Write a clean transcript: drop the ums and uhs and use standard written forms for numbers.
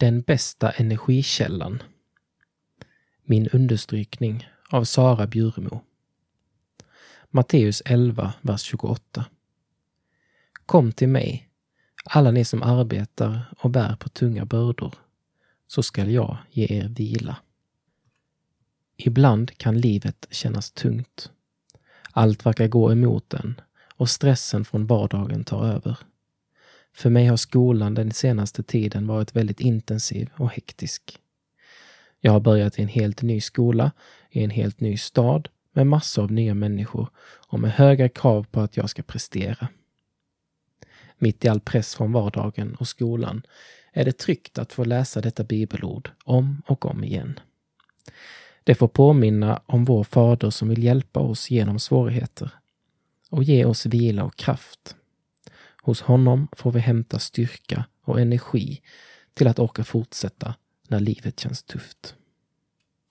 Den bästa energikällan. Min understrykning av Sara Bjurmo. Matteus 11, vers 28. Kom till mig, alla ni som arbetar och bär på tunga bördor, så skall jag ge er vila. Ibland kan livet kännas tungt. Allt verkar gå emot en och stressen från vardagen tar över. För mig har skolan den senaste tiden varit väldigt intensiv och hektisk. Jag har börjat i en helt ny skola, i en helt ny stad, med massor av nya människor och med höga krav på att jag ska prestera. Mitt i all press från vardagen och skolan är det tryggt att få läsa detta bibelord om och om igen. Det får påminna om vår fader som vill hjälpa oss genom svårigheter och ge oss vila och kraft. Hos honom får vi hämta styrka och energi till att orka fortsätta när livet känns tufft.